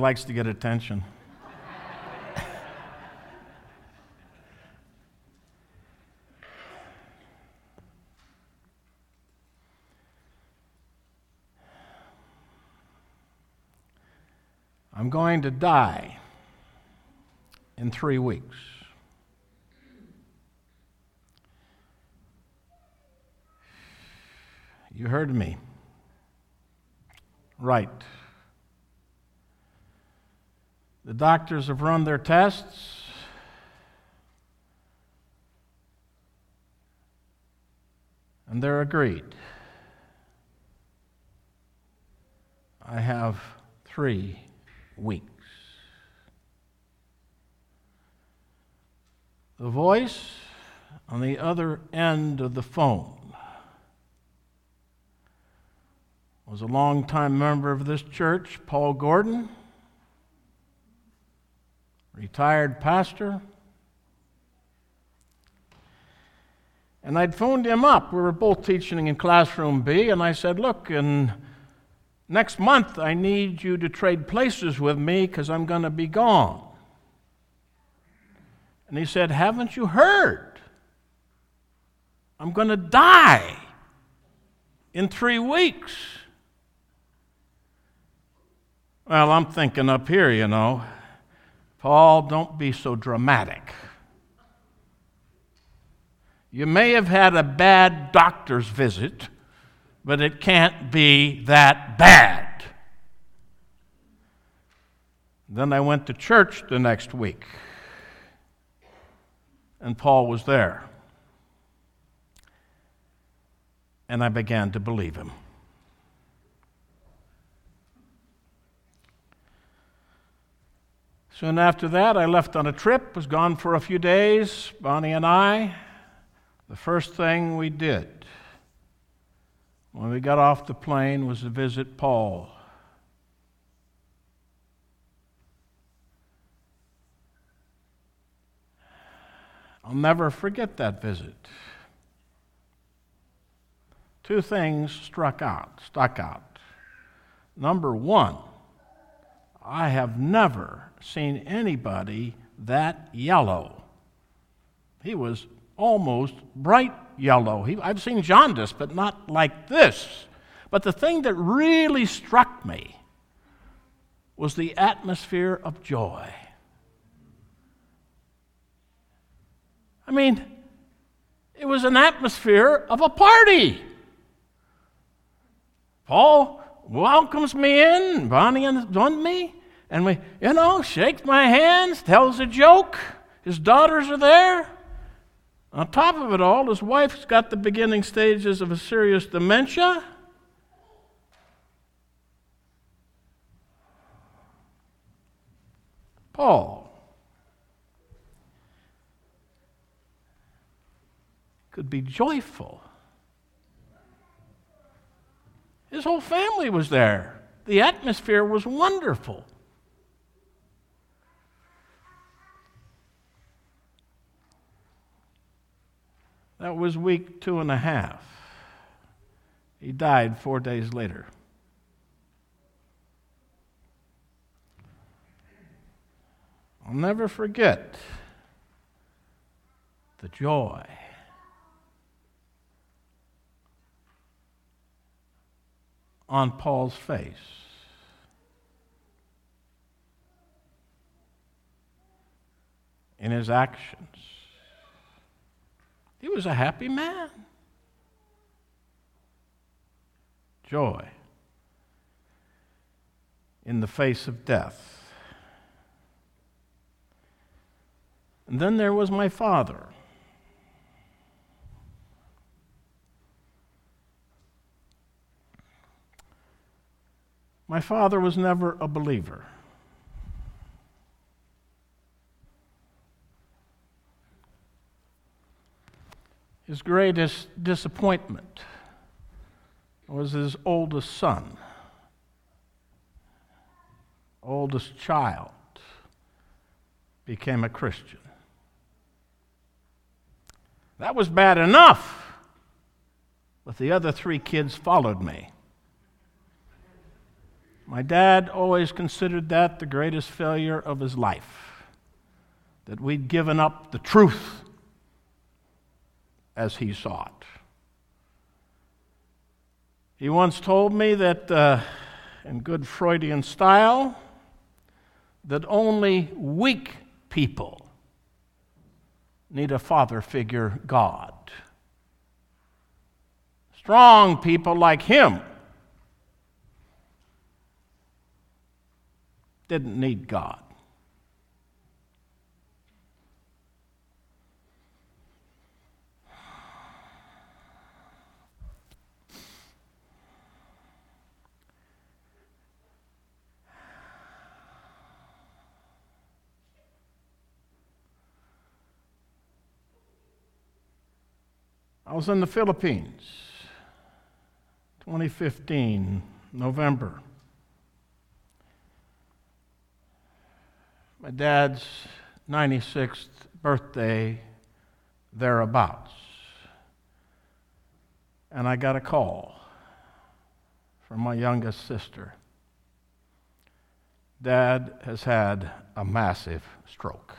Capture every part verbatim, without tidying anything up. likes to get attention. I'm going to die in three weeks. You heard me. Right. The doctors have run their tests. And they're agreed. I have three weeks. The voice on the other end of the phone was a longtime member of this church, Paul Gordon, retired pastor. And I'd phoned him up. We were both teaching in classroom B, and I said, look, in next month, I need you to trade places with me because I'm going to be gone. And he said, haven't you heard? I'm going to die in three weeks. Well, I'm thinking up here, you know, Paul, don't be so dramatic. You may have had a bad doctor's visit, but it can't be that bad. Then I went to church the next week, and Paul was there. And I began to believe him. Soon after that, I left on a trip, was gone for a few days, Bonnie and I. The first thing we did when we got off the plane was to visit Paul. I'll never forget that visit. Two things struck out, stuck out. Number one, I have never seen anybody that yellow. He was almost bright yellow. He, I've seen jaundice, but not like this. But the thing that really struck me was the atmosphere of joy. I mean, it was an atmosphere of a party. Paul welcomes me in, Bonnie and on me, and we, you know, shakes my hands, tells a joke. His daughters are there. On top of it all, his wife's got the beginning stages of a serious dementia. Paul could be joyful. His whole family was there. The atmosphere was wonderful. That was week two and a half. He died four days later. I'll never forget the joy. On Paul's face. In his actions. He was a happy man. Joy. In the face of death. And then there was my father. My father was never a believer. His greatest disappointment was his oldest son, oldest child, became a Christian. That was bad enough, but the other three kids followed me. My dad always considered that the greatest failure of his life, that we'd given up the truth as he saw it. He once told me that, uh, in good Freudian style, that only weak people need a father figure God. Strong people like him didn't need God. I was in the Philippines, twenty fifteen, November. My dad's ninety-sixth birthday, thereabouts. And I got a call from my youngest sister. Dad has had a massive stroke.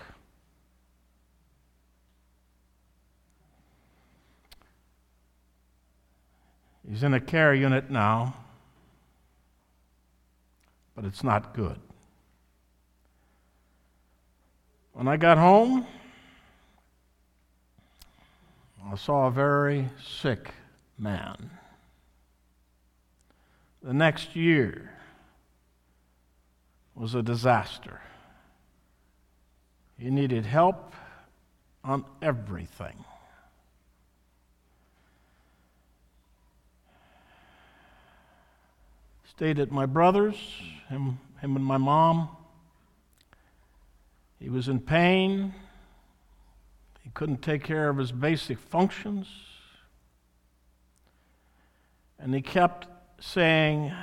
He's in a care unit now, but it's not good. When I got home, I saw a very sick man. The next year was a disaster. He needed help on everything. Stayed at my brother's, him, him and my mom. He was in pain. He couldn't take care of his basic functions. And he kept saying,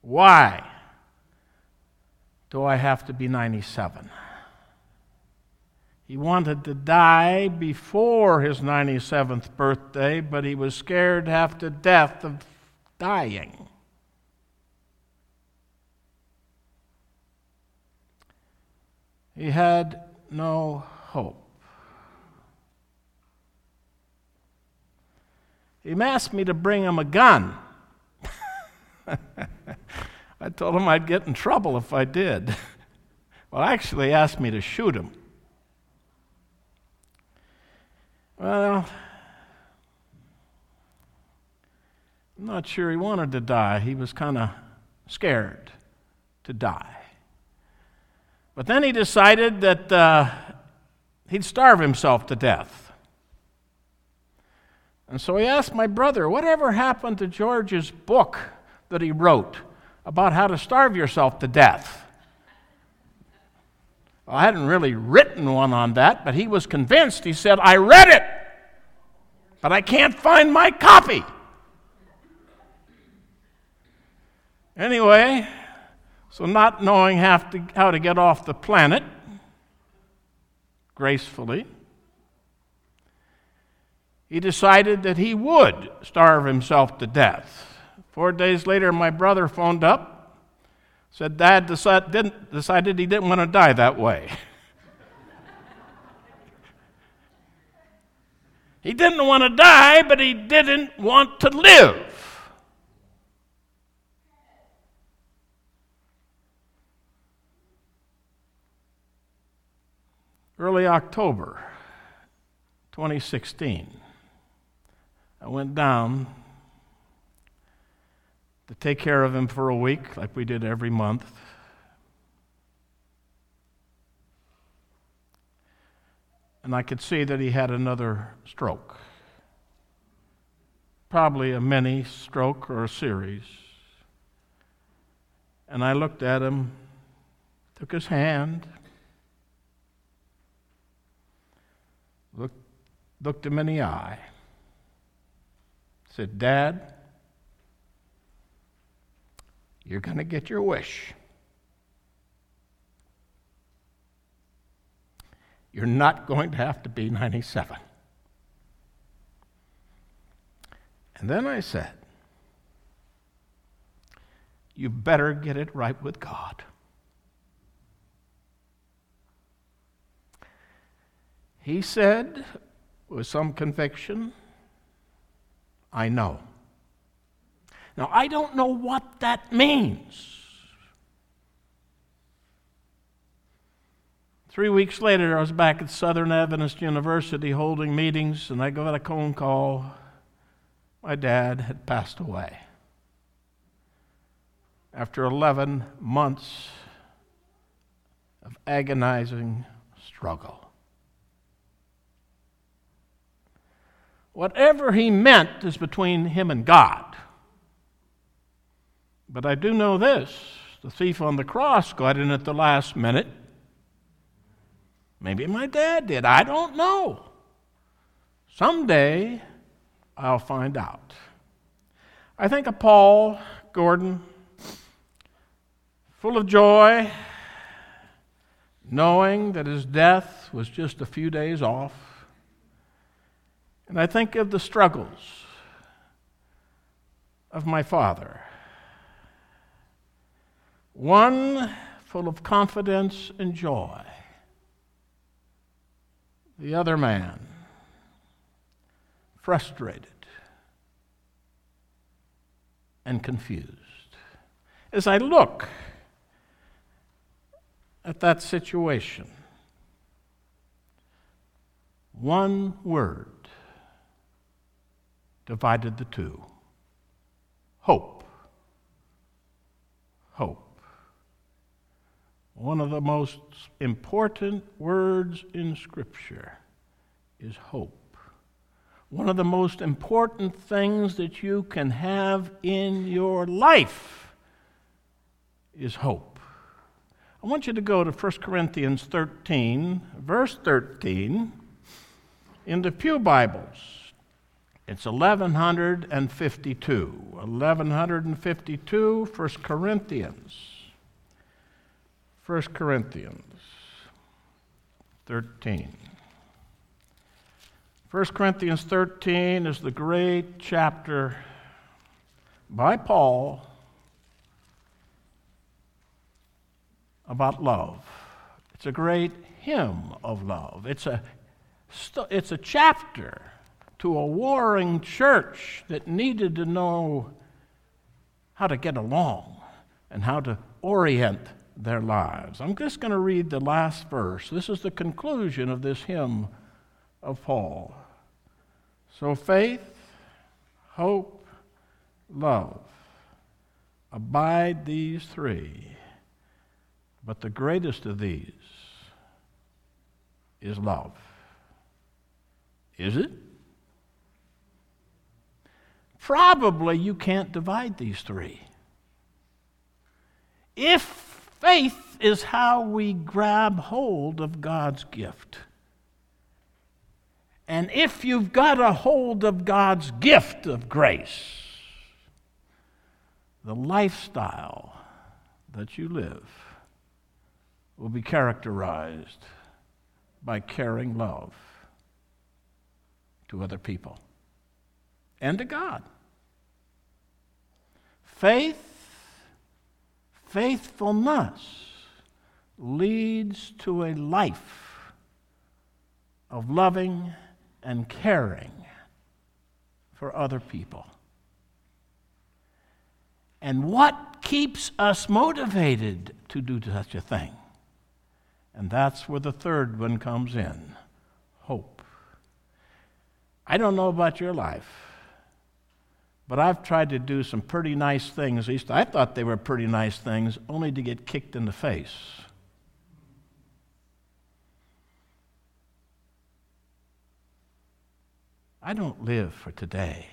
"Why do I have to be ninety-seven?" He wanted to die before his ninety-seventh birthday, but he was scared half to death of dying. He had no hope. He asked me to bring him a gun. I told him I'd get in trouble if I did. Well, actually, he asked me to shoot him. Well, I'm not sure he wanted to die. He was kind of scared to die. But then he decided that uh, he'd starve himself to death. And so he asked my brother, whatever happened to George's book that he wrote about how to starve yourself to death? Well, I hadn't really written one on that, but he was convinced. He said, I read it, but I can't find my copy. Anyway, so not knowing how to, how to get off the planet gracefully, he decided that he would starve himself to death. Four days later, my brother phoned up, said Dad decide, didn't, decided he didn't want to die that way. He didn't want to die, but he didn't want to live. Early October twenty sixteen, I went down to take care of him for a week, like we did every month. And I could see that he had another stroke, probably a mini stroke or a series. And I looked at him, took his hand, Looked, looked him in the eye, said, Dad, you're going to get your wish. You're not going to have to be ninety-seven. And then I said, you better get it right with God. He said, with some conviction, I know. Now, I don't know what that means. Three weeks later, I was back at Southern Adventist University holding meetings, and I got a phone call. My dad had passed away. After eleven months of agonizing struggle. Whatever he meant is between him and God. But I do know this. The thief on the cross got in at the last minute. Maybe my dad did. I don't know. Someday I'll find out. I think of Paul Gordon, full of joy, knowing that his death was just a few days off. And I think of the struggles of my father. One full of confidence and joy. The other man, frustrated and confused. As I look at that situation, one word divided the two. Hope. Hope. One of the most important words in Scripture is hope. One of the most important things that you can have in your life is hope. I want you to go to First Corinthians thirteen, verse thirteen, in the Pew Bibles. It's eleven fifty-two, eleven fifty-two, First Corinthians, First Corinthians thirteen. First Corinthians thirteen is the great chapter by Paul about love. It's a great hymn of love. It's a, it's a chapter to a warring church that needed to know how to get along and how to orient their lives. I'm just going to read the last verse. This is the conclusion of this hymn of Paul. So faith, hope, love, abide these three, but the greatest of these is love. Is it? Probably you can't divide these three. If faith is how we grab hold of God's gift, and if you've got a hold of God's gift of grace, the lifestyle that you live will be characterized by caring love to other people and to God. Faith, faithfulness leads to a life of loving and caring for other people. And what keeps us motivated to do such a thing? And that's where the third one comes in, hope. I don't know about your life, but I've tried to do some pretty nice things. At least I thought they were pretty nice things, only to get kicked in the face. I don't live for today.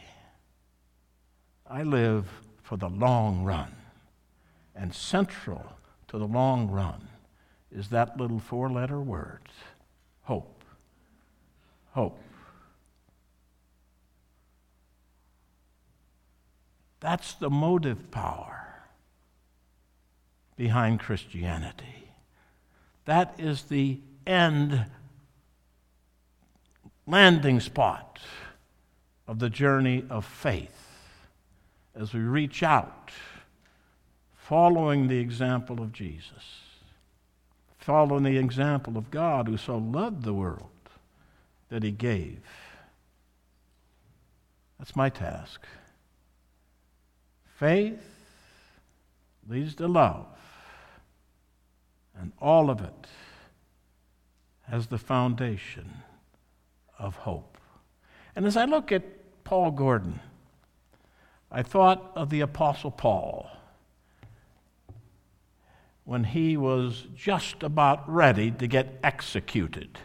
I live for the long run. And central to the long run is that little four-letter word, hope. Hope. That's the motive power behind Christianity. That is the end landing spot of the journey of faith as we reach out following the example of Jesus, following the example of God who so loved the world that he gave. That's my task. Faith leads to love, and all of it has the foundation of hope. And as I look at Paul Gordon, I thought of the Apostle Paul when he was just about ready to get executed.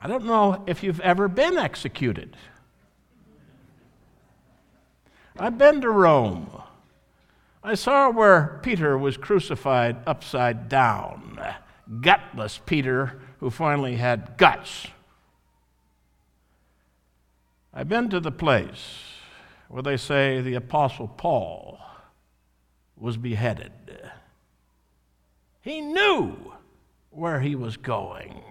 I don't know if you've ever been executed. I've been to Rome. I saw where Peter was crucified upside down. Gutless Peter, who finally had guts. I've been to the place where they say the Apostle Paul was beheaded. He knew where he was going.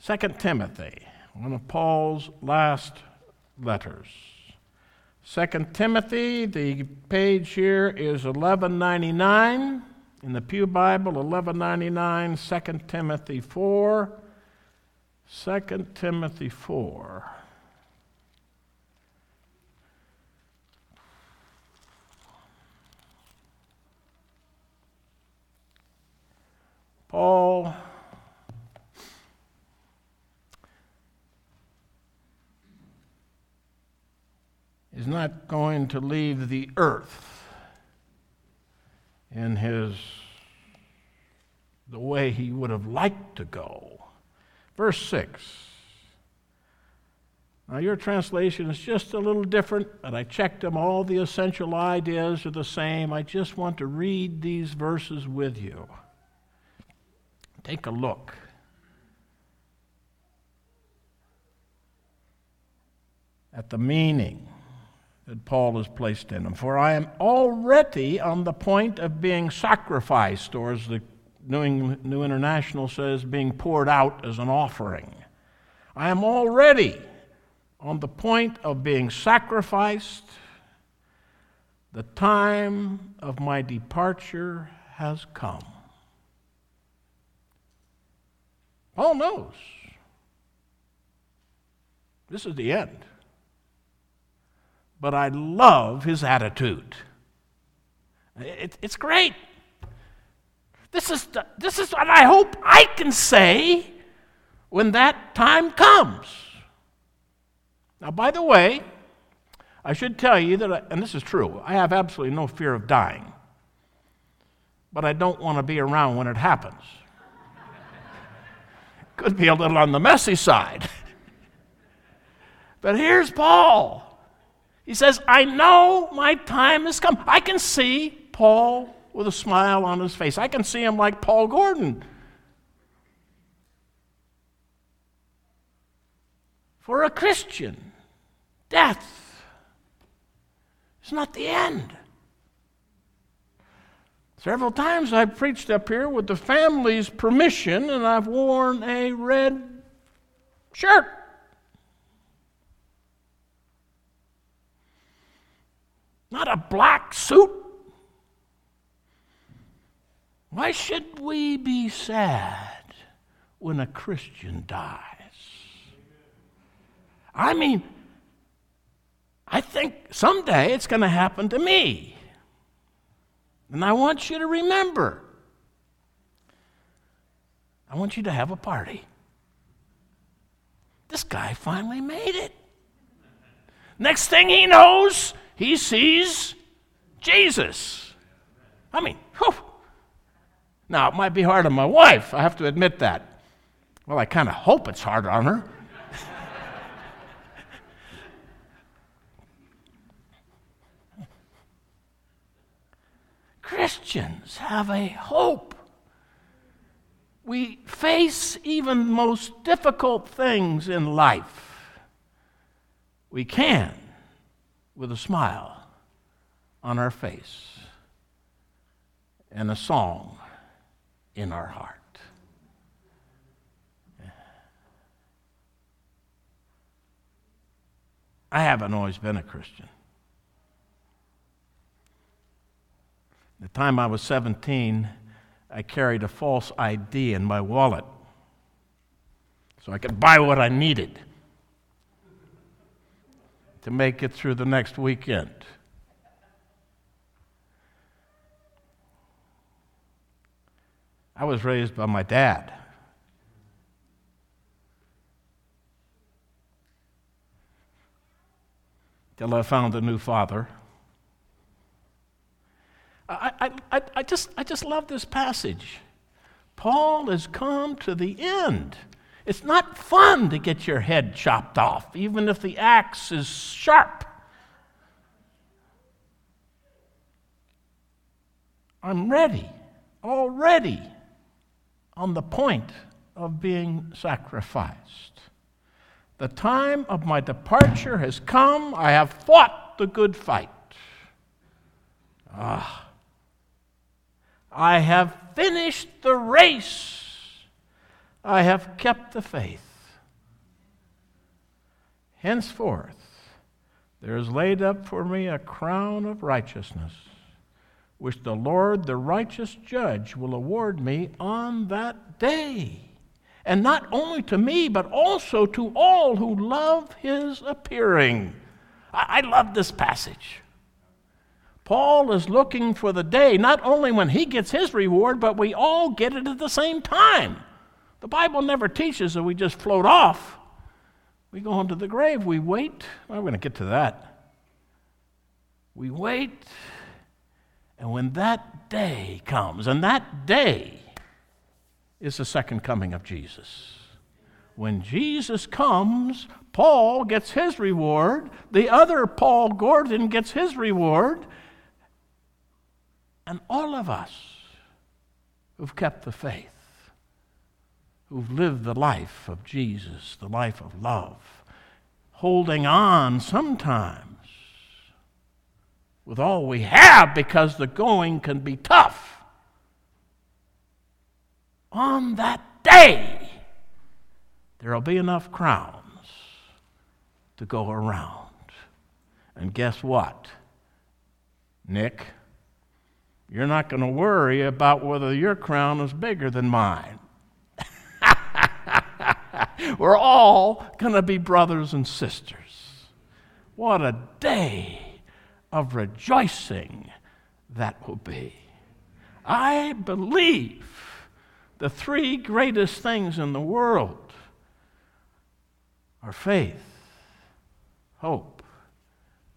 Second Timothy, one of Paul's last letters. Second Timothy, the page here is eleven ninety-nine. In the Pew Bible, eleven ninety-nine, Second Timothy four. Second Timothy four. Paul is not going to leave the earth in his the way he would have liked to go. Verse six. Now your translation is just a little different, and I checked them. All the essential ideas are the same. I just want to read these verses with you. Take a look. At the meaning that Paul has placed in them. For I am already on the point of being sacrificed, or as the New England, New International says, being poured out as an offering. I am already on the point of being sacrificed. The time of my departure has come. Paul knows this is the end. But I love his attitude. It, it's great. This is, the, this is what I hope I can say when that time comes. Now, by the way, I should tell you that, I, and this is true, I have absolutely no fear of dying. But I don't want to be around when it happens. Could be a little on the messy side. But here's Paul. He says, I know my time has come. I can see Paul with a smile on his face. I can see him like Paul Gordon. For a Christian, death is not the end. Several times I've preached up here with the family's permission, and I've worn a red shirt. Not a black suit. Why should we be sad when a Christian dies? I mean, I think someday it's going to happen to me. And I want you to remember. I want you to have a party. This guy finally made it. Next thing he knows, he sees Jesus. I mean, whew. Now, it might be hard on my wife. I have to admit that. Well, I kind of hope it's hard on her. Christians have a hope. We face even the most difficult things in life. We can. With a smile on our face and a song in our heart. I haven't always been a Christian. The time I was seventeen, I carried a false I D in my wallet so I could buy what I needed to make it through the next weekend. I was raised by my dad. Till I found a new father. I, I, I, just, I just love this passage. Paul has come to the end. It's not fun to get your head chopped off, even if the axe is sharp. I'm ready, already on the point of being sacrificed. The time of my departure has come. I have fought the good fight. Ah. I have finished the race. I have kept the faith. Henceforth, there is laid up for me a crown of righteousness, which the Lord, the righteous judge, will award me on that day. And not only to me, but also to all who love his appearing. I, I love this passage. Paul is looking for the day, not only when he gets his reward, but we all get it at the same time. The Bible never teaches that we just float off. We go into the grave, we wait. Well, we're going to get to that. We wait, and when that day comes, and that day is the second coming of Jesus. When Jesus comes, Paul gets his reward. The other Paul Gordon gets his reward. And all of us who've kept the faith, who've lived the life of Jesus, the life of love, holding on sometimes with all we have because the going can be tough. On that day, there will be enough crowns to go around. And guess what, Nick? You're not going to worry about whether your crown is bigger than mine. We're all going to be brothers and sisters. What a day of rejoicing that will be. I believe the three greatest things in the world are faith, hope,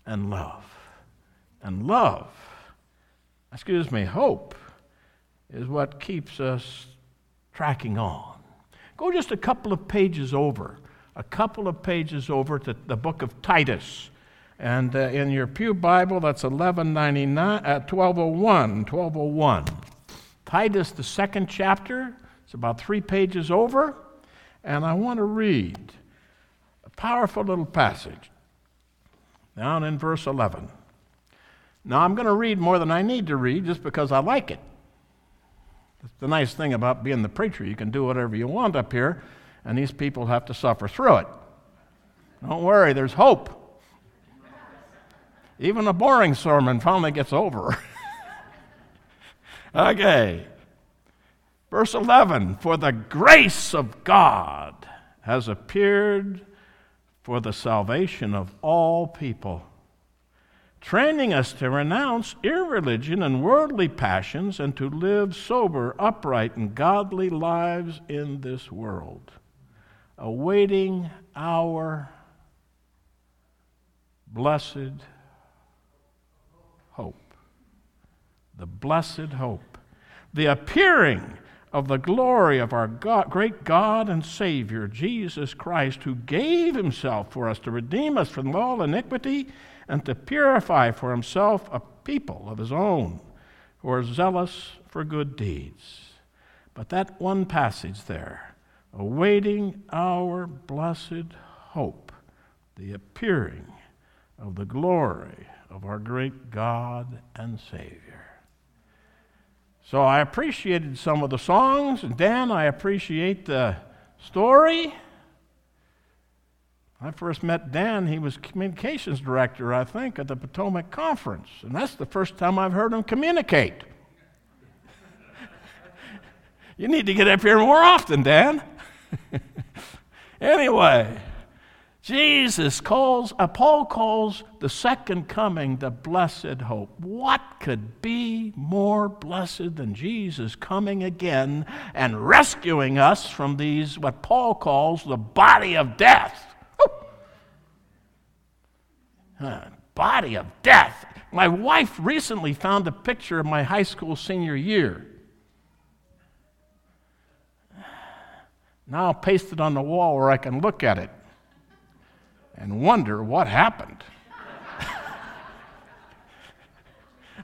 and love. And love Excuse me, hope is what keeps us tracking on. Go just a couple of pages over, a couple of pages over to the book of Titus. And uh, in your pew Bible, that's eleven ninety-nine, uh, twelve oh one, twelve oh one. Titus, the second chapter, it's about three pages over. And I want to read a powerful little passage down in verse eleven. Now, I'm going to read more than I need to read just because I like it. That's the nice thing about being the preacher. You can do whatever you want up here, and these people have to suffer through it. Don't worry, there's hope. Even a boring sermon finally gets over. Okay. Verse eleven, for the grace of God has appeared for the salvation of all people, training us to renounce irreligion and worldly passions and to live sober, upright, and godly lives in this world, awaiting our blessed hope. The blessed hope. The appearing of the glory of our God, great God and Savior, Jesus Christ, who gave himself for us to redeem us from all iniquity and to purify for himself a people of his own who are zealous for good deeds. But that one passage there, awaiting our blessed hope, the appearing of the glory of our great God and Savior. So I appreciated some of the songs, and Dan, I appreciate the story. I first met Dan, he was communications director, I think, at the Potomac Conference. And that's the first time I've heard him communicate. You need to get up here more often, Dan. Anyway, Jesus calls, uh, Paul calls the second coming the blessed hope. What could be more blessed than Jesus coming again and rescuing us from these, what Paul calls the body of death? Huh, body of death. My wife recently found a picture of my high school senior year. Now I'll paste it on the wall where I can look at it and wonder what happened.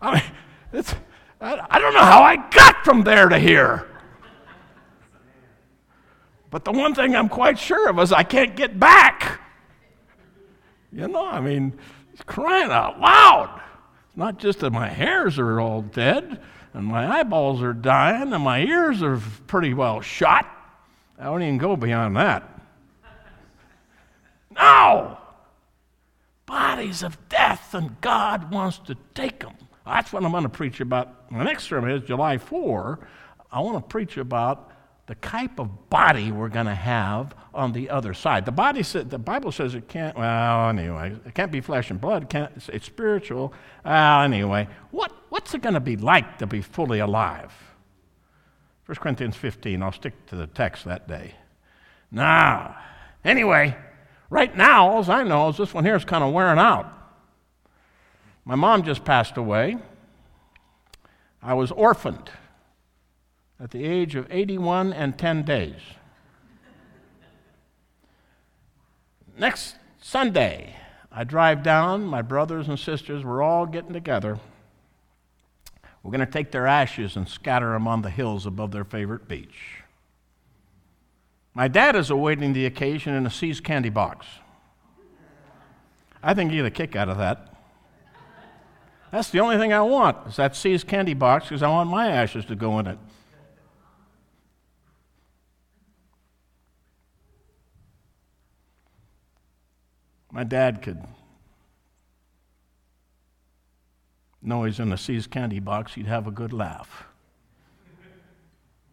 I mean, it's, I, I don't know how I got from there to here. But the one thing I'm quite sure of is I can't get back. You know, I mean, he's crying out loud. It's not just that my hairs are all dead and my eyeballs are dying and my ears are pretty well shot. I don't even go beyond that. No! Bodies of death, and God wants to take them. That's what I'm going to preach about. My next sermon is July fourth. I want to preach about the type of body we're going to have on the other side. The body, the Bible says it can't, well, anyway, it can't be flesh and blood. It can't, it's spiritual. Uh, anyway, what, what's it going to be like to be fully alive? First Corinthians fifteen, I'll stick to the text that day. Now, anyway, right now, all I know is this one here is kind of wearing out. My mom just passed away. I was orphaned at the age of eighty-one and ten days. Next Sunday, I drive down. My brothers and sisters were all getting together. We're going to take their ashes and scatter them on the hills above their favorite beach. My dad is awaiting the occasion in a seized candy box. I think you get a kick out of that. That's the only thing I want, is that seized candy box, because I want my ashes to go in it. My dad could know he's in a seized candy box, he'd have a good laugh.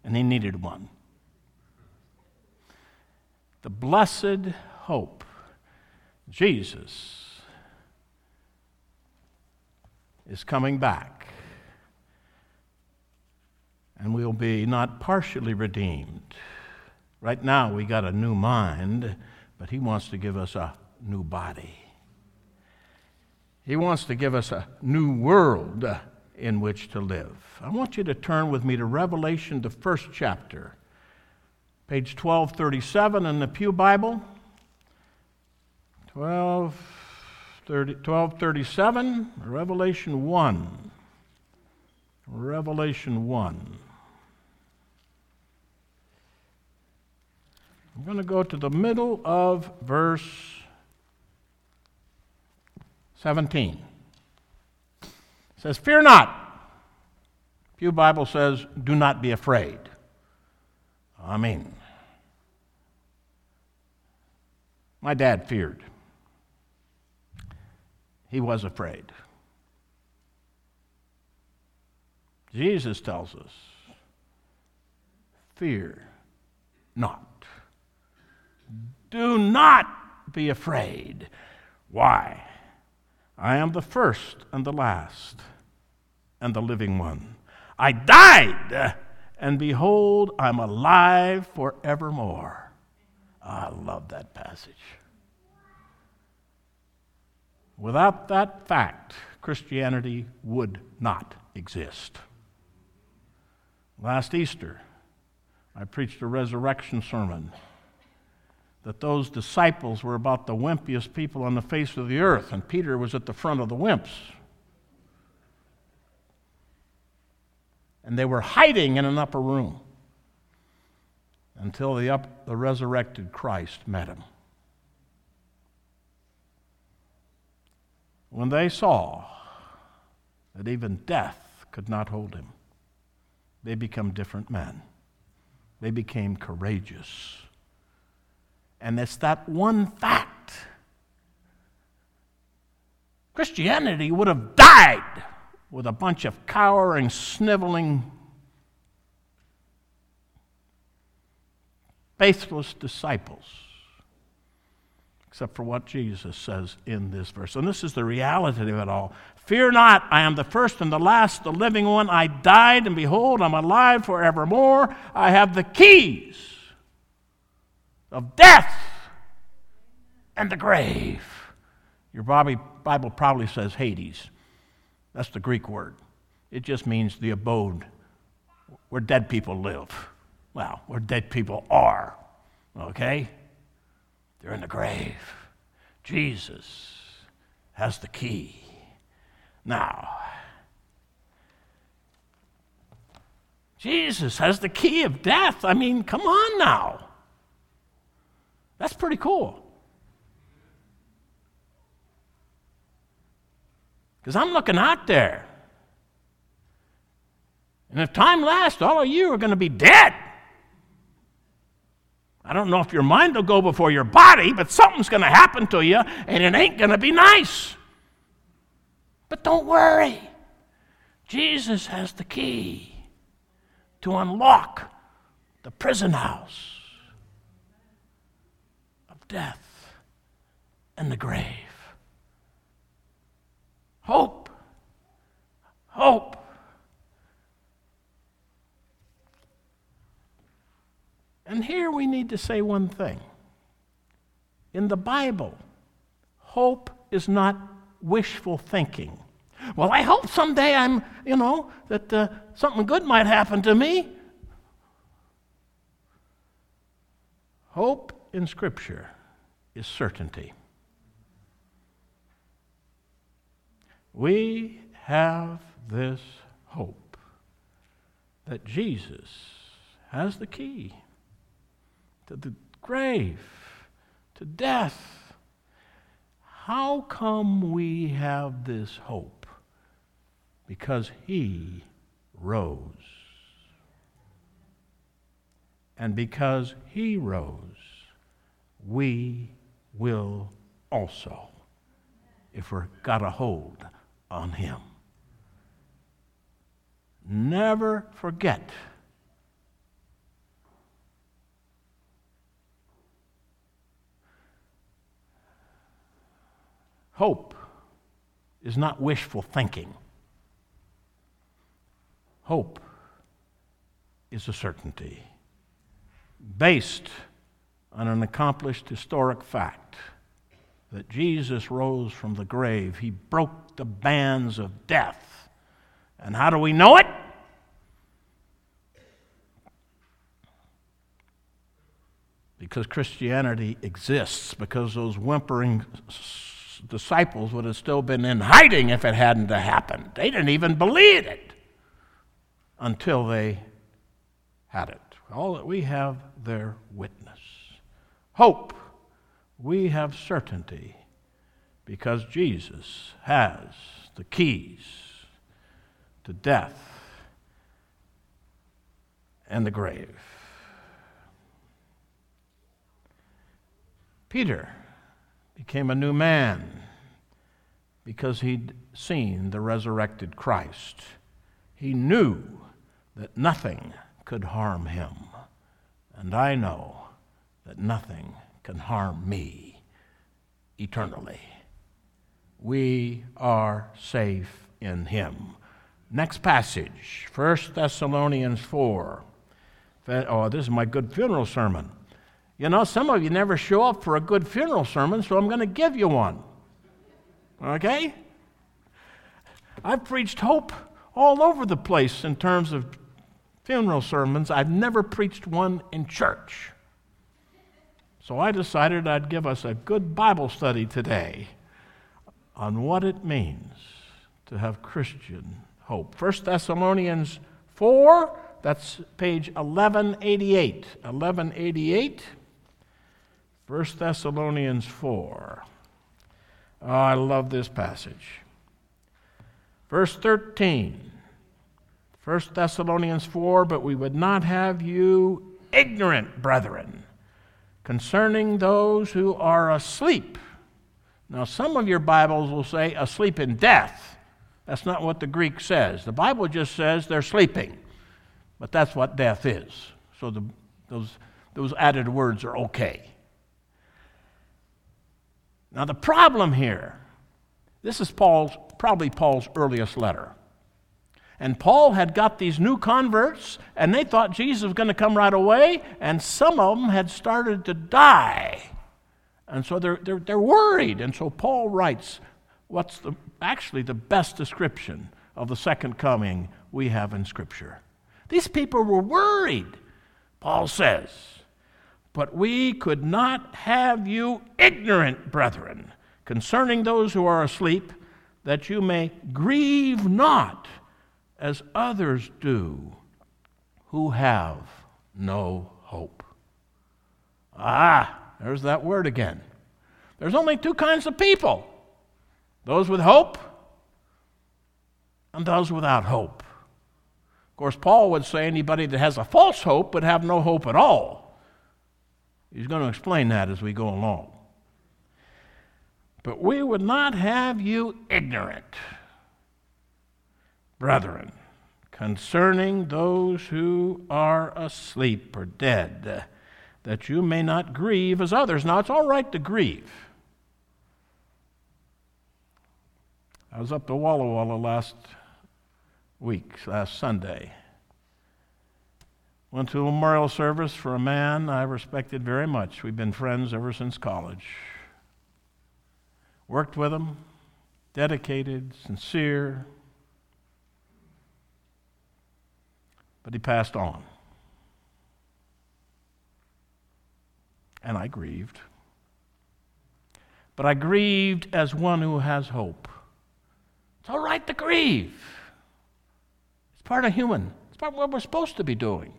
And he needed one. The blessed hope, Jesus is coming back, and we'll be not partially redeemed. Right now we got a new mind, but he wants to give us a new body. He wants to give us a new world in which to live. I want you to turn with me to Revelation, the first chapter. Page twelve thirty-seven in the Pew Bible, twelve thirty-seven, Revelation one, Revelation one. I'm going to go to the middle of verse seventeen. It says, "Fear not." Pew Bible says, "Do not be afraid." Amen. My dad feared. He was afraid. Jesus tells us, "Fear not." Do not be afraid. Why? I am the first and the last and the living one. I died, and behold, I'm alive forevermore. I love that passage. Without that fact, Christianity would not exist. Last Easter, I preached a resurrection sermon that those disciples were about the wimpiest people on the face of the earth, and Peter was at the front of the wimps. And they were hiding in an upper room until the, up, the resurrected Christ met him. When they saw that even death could not hold him, they became different men. They became courageous. And it's that one fact. Christianity would have died with a bunch of cowering, sniveling faithless disciples, except for what Jesus says in this verse. And this is the reality of it all. Fear not, I am the first and the last, the living one. I died, and behold, I'm alive forevermore. I have the keys of death and the grave. Your Bible probably says Hades. That's the Greek word. It just means the abode where dead people live. Well, where dead people are, okay? They're in the grave. Jesus has the key. Now, Jesus has the key of death. I mean, come on now. That's pretty cool. Because I'm looking out there. And if time lasts, all of you are going to be dead. I don't know if your mind will go before your body, but something's going to happen to you, and it ain't going to be nice. But don't worry. Jesus has the key to unlock the prison house of death and the grave. Hope. Hope. And here we need to say one thing. In the Bible, hope is not wishful thinking. Well, I hope someday I'm, you know, that uh, something good might happen to me. Hope in Scripture is certainty. We have this hope that Jesus has the key to the grave, to death. How come we have this hope? Because he rose. And because he rose, we will also, if we've got a hold on him. Never forget hope is not wishful thinking. Hope is a certainty based on an accomplished historic fact that Jesus rose from the grave. He broke the bands of death. And how do we know it? Because Christianity exists, because those whimpering disciples would have still been in hiding if it hadn't happened. They didn't even believe it until they had it. All that we have, their witness. Hope, we have certainty because Jesus has the keys to death and the grave. Peter became a new man because he'd seen the resurrected Christ. He knew that nothing could harm him, and I know that nothing can harm me eternally. We are safe in him. Next passage, First Thessalonians four. Oh, this is my good funeral sermon. You know, some of you never show up for a good funeral sermon, so I'm going to give you one. Okay? I've preached hope all over the place in terms of funeral sermons. I've never preached one in church. So I decided I'd give us a good Bible study today on what it means to have Christian hope. First Thessalonians four, that's page eleven eighty-eight. eleven eighty-eight. First Thessalonians four. Oh, I love this passage. Verse thirteen. First Thessalonians four, but we would not have you ignorant, brethren, concerning those who are asleep. Now, some of your Bibles will say asleep in death. That's not what the Greek says. The Bible just says they're sleeping, but that's what death is. So the, those Those added words are okay. Now the problem here, this is Paul's, probably Paul's earliest letter. And Paul had got these new converts, and they thought Jesus was going to come right away, and some of them had started to die. And so they're, they're, they're worried. And so Paul writes what's the, actually the best description of the second coming we have in Scripture. These people were worried, Paul says. But we could not have you ignorant, brethren, concerning those who are asleep, that you may grieve not as others do who have no hope. Ah, there's that word again. There's only two kinds of people, those with hope and those without hope. Of course, Paul would say anybody that has a false hope would have no hope at all. He's going to explain that as we go along. But we would not have you ignorant, brethren, concerning those who are asleep or dead, that you may not grieve as others. Now, it's all right to grieve. I was up to Walla Walla last week, last Sunday. Went to a memorial service for a man I respected very much. We've been friends ever since college. Worked with him, dedicated, sincere, but he passed on. And I grieved. But I grieved as one who has hope. It's all right to grieve. It's part of human. It's part of what we're supposed to be doing.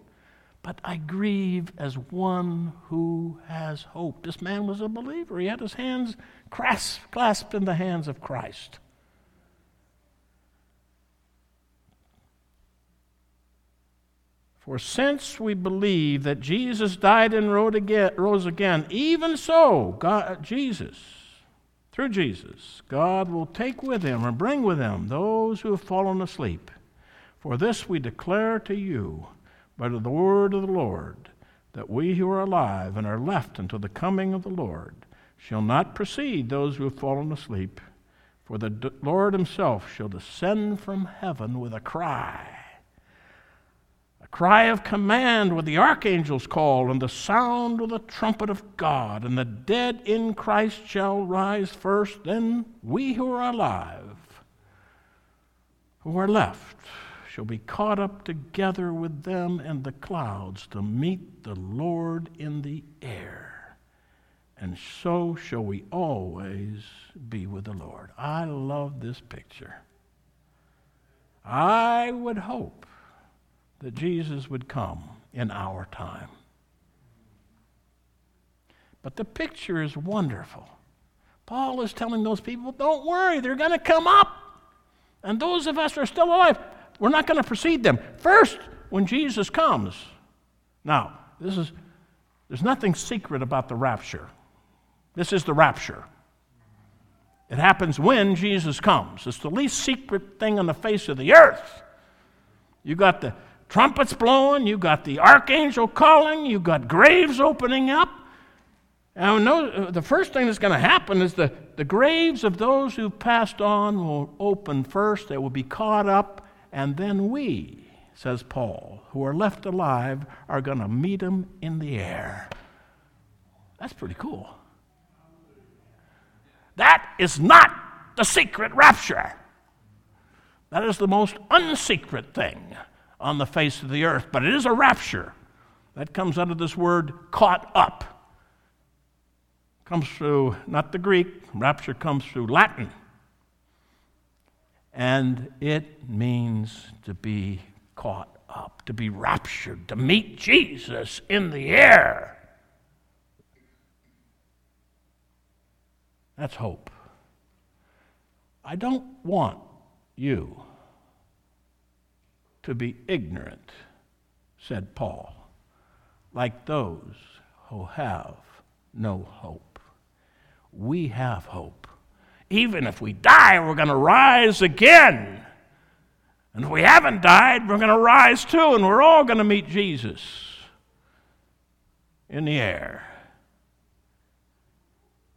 But I grieve as one who has hope. This man was a believer. He had his hands clasped, clasped in the hands of Christ. For since we believe that Jesus died and rose again, even so, God, Jesus, through Jesus, God will take with him or bring with him those who have fallen asleep. For this we declare to you, by the word of the Lord, that we who are alive and are left until the coming of the Lord shall not precede those who have fallen asleep. For the Lord himself shall descend from heaven with a cry. Cry of command with the archangel's call, and the sound of the trumpet of God, and the dead in Christ shall rise first. Then we who are alive, who are left, shall be caught up together with them in the clouds to meet the Lord in the air. And so shall we always be with the Lord. I love this picture. I would hope that Jesus would come in our time. But the picture is wonderful. Paul is telling those people, don't worry, they're going to come up. And those of us who are still alive, we're not going to precede them. First, when Jesus comes. Now, this is there's nothing secret about the rapture. This is the rapture. It happens when Jesus comes. It's the least secret thing on the face of the earth. You got the trumpets blowing, you got the archangel calling, you got graves opening up. And no, the first thing that's going to happen is the, the graves of those who passed on will open first, they will be caught up, and then we, says Paul, who are left alive, are going to meet them in the air. That's pretty cool. That is not the secret rapture. That is the most unsecret thing on the face of the earth, but it is a rapture. That comes out of this word, caught up. Comes through, not the Greek, rapture comes through Latin. And it means to be caught up, to be raptured, to meet Jesus in the air. That's hope. I don't want you to be ignorant, said Paul, like those who have no hope. We have hope. Even if we die, we're going to rise again. And if we haven't died, we're going to rise too, and we're all going to meet Jesus. in the air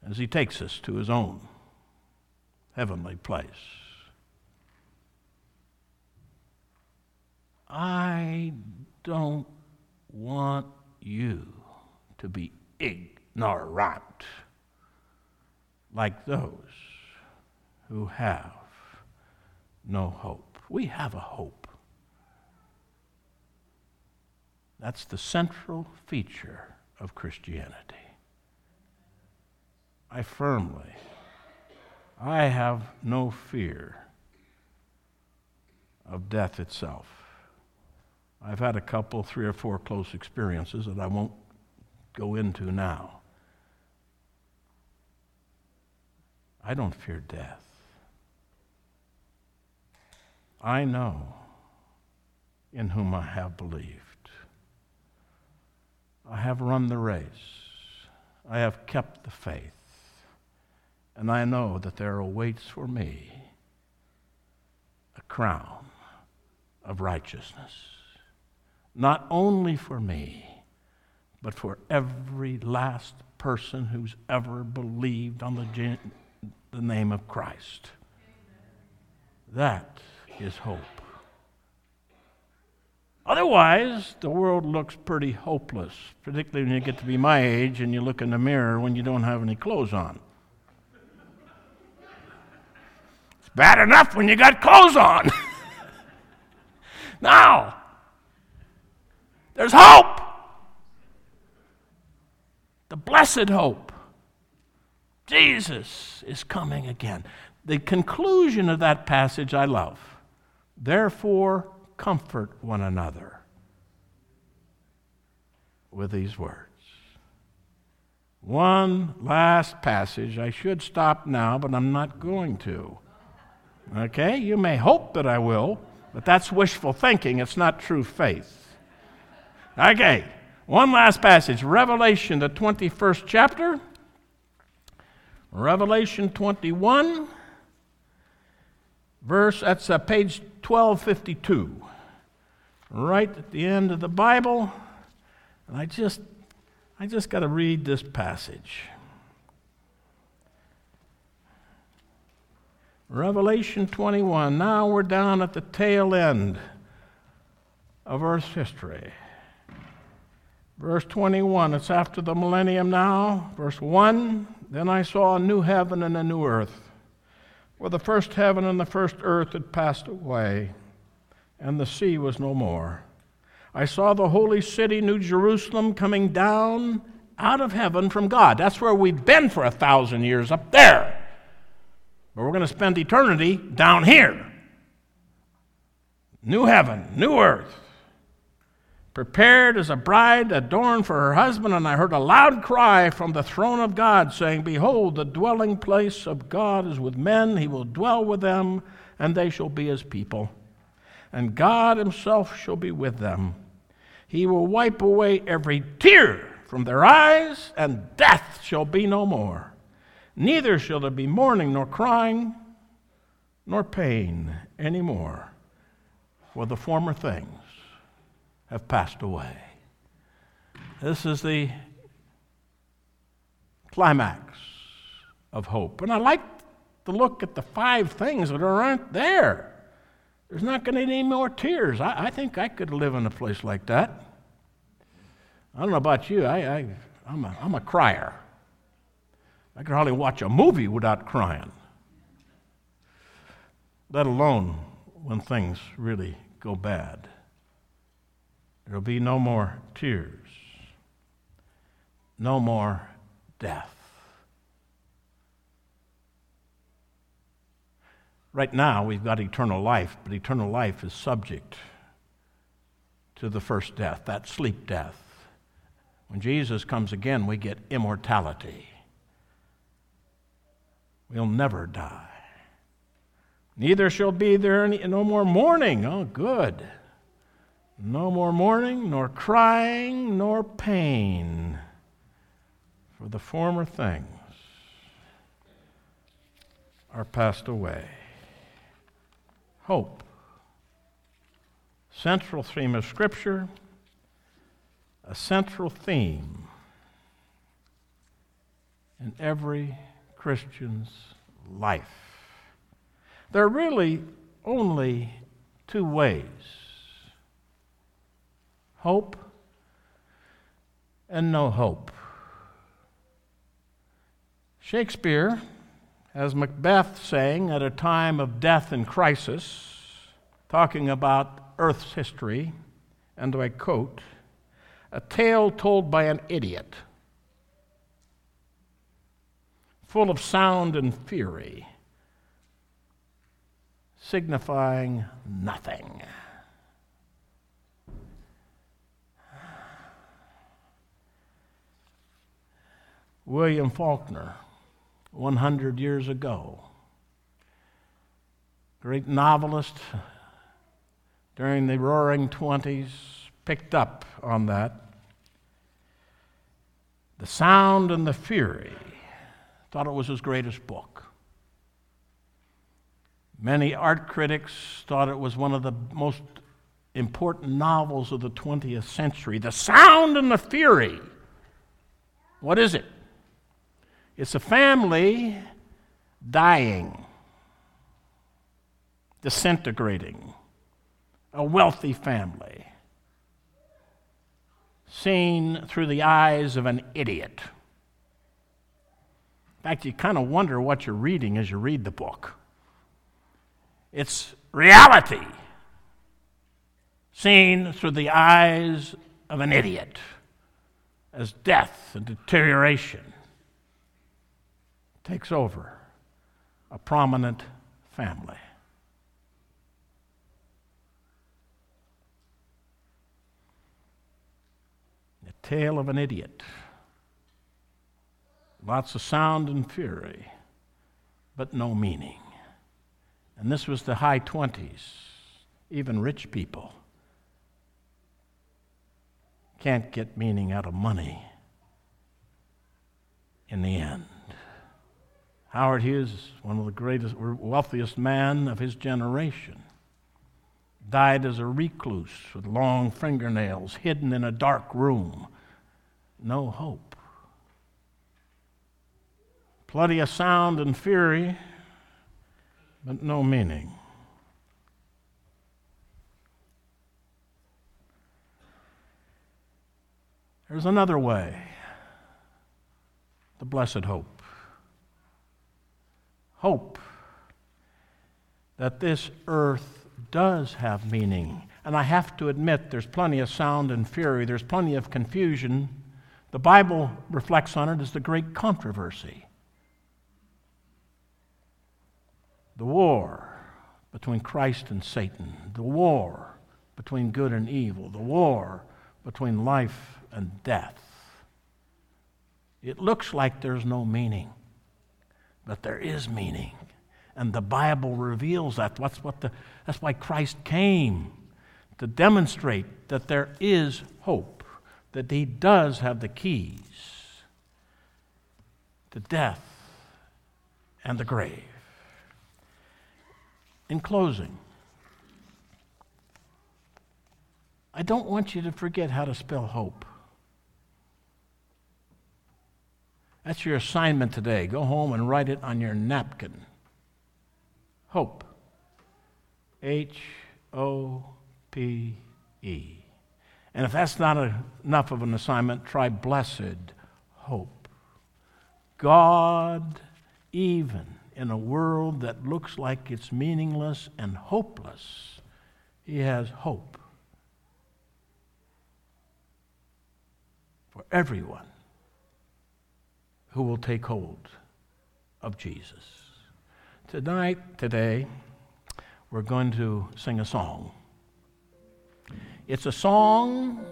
as he takes us to his own heavenly place. I don't want you to be ignorant like those who have no hope. We have a hope. That's the central feature of Christianity. I firmly, I have no fear of death itself. I've had a couple, three or four close experiences that I won't go into now. I don't fear death. I know in whom I have believed. I have run the race. I have kept the faith. And I know that there awaits for me a crown of righteousness, not only for me, but for every last person who's ever believed on the, gen- the name of Christ. That is hope. Otherwise, the world looks pretty hopeless, particularly when you get to be my age and you look in the mirror when you don't have any clothes on. It's bad enough when you got clothes on. Now, there's hope. The blessed hope. Jesus is coming again. The conclusion of that passage I love. Therefore, comfort one another with these words. One last passage. I should stop now, but I'm not going to. Okay? You may hope that I will, but that's wishful thinking. It's not true faith. Okay. One last passage. Revelation, the twenty-first chapter. Revelation twenty-one. Verse, that's uh, page twelve fifty-two. Right at the end of the Bible, and I just, I just got to read this passage. Revelation twenty-one. Now we're down at the tail end of Earth's history. Verse twenty-one. It's after the millennium now. Verse one. Then I saw a new heaven and a new earth, where the first heaven and the first earth had passed away, and the sea was no more. I saw the holy city, New Jerusalem, coming down out of heaven from God. That's where we've been for a thousand years, up there. But we're going to spend eternity down here. New heaven, new earth. Prepared as a bride adorned for her husband, and I heard a loud cry from the throne of God, saying, Behold, the dwelling place of God is with men. He will dwell with them, and they shall be his people. And God himself shall be with them. He will wipe away every tear from their eyes, and death shall be no more. Neither shall there be mourning, nor crying, nor pain any more, for the former things have passed away. This is the climax of hope. And I like to look at the five things that aren't there. There's not going to be any more tears. I, I think I could live in a place like that. I don't know about you. I, I, I'm a, I'm a crier. I could hardly watch a movie without crying, let alone when things really go bad. There'll be no more tears, no more death. Right now, we've got eternal life, but eternal life is subject to the first death, that sleep death. When Jesus comes again, we get immortality. We'll never die. Neither shall be there any, no more mourning. Oh, good. No more mourning, nor crying, nor pain, for the former things are passed away. Hope. Central theme of Scripture, a central theme in every Christian's life. There are really only two ways: hope and no hope. Shakespeare has Macbeth saying at a time of death and crisis, talking about Earth's history, and I quote, "A tale told by an idiot, full of sound and fury, signifying nothing." William Faulkner, one hundred years ago, great novelist during the roaring twenties, picked up on that. The Sound and the Fury, thought it was his greatest book. Many art critics thought it was one of the most important novels of the twentieth century. The Sound and the Fury. What is it? It's a family dying, disintegrating, a wealthy family, seen through the eyes of an idiot. In fact, you kind of wonder what you're reading as you read the book. It's reality seen through the eyes of an idiot as death and deterioration takes over a prominent family. The tale of an idiot. Lots of sound and fury, but no meaning. And this was the high twenties. Even rich people can't get meaning out of money in the end. Howard Hughes, one of the greatest, wealthiest men of his generation, died as a recluse with long fingernails, hidden in a dark room. No hope. Plenty of sound and fury, but no meaning. There's another way, the blessed hope. Hope that this earth does have meaning. And I have to admit, there's plenty of sound and fury. There's plenty of confusion. The Bible reflects on it as the great controversy. The war between Christ and Satan, the war between good and evil, the war between life and death. It looks like there's no meaning, but there is meaning. And the Bible reveals that. That's, what the, that's why Christ came, to demonstrate that there is hope, that he does have the keys to death and the grave. In closing, I don't want you to forget how to spell hope. That's your assignment today. Go home and write it on your napkin. Hope. H O P E. And if that's not a, enough of an assignment, try blessed hope. God, even in a world that looks like it's meaningless and hopeless, he has hope for everyone who will take hold of Jesus. Tonight, today, we're going to sing a song. It's a song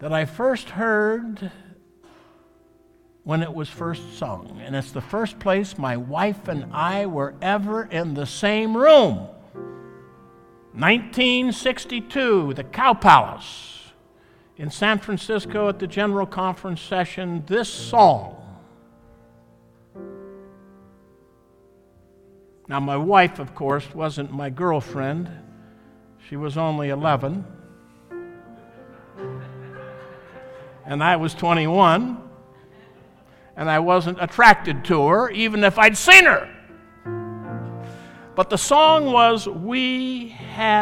that I first heard when it was first sung. And it's the first place my wife and I were ever in the same room. nineteen sixty-two, the Cow Palace in San Francisco at the General Conference Session. This song. Now, my wife, of course, wasn't my girlfriend. She was only eleven. And I was twenty-one. and I wasn't attracted to her, even if I'd seen her. But the song was, "We Have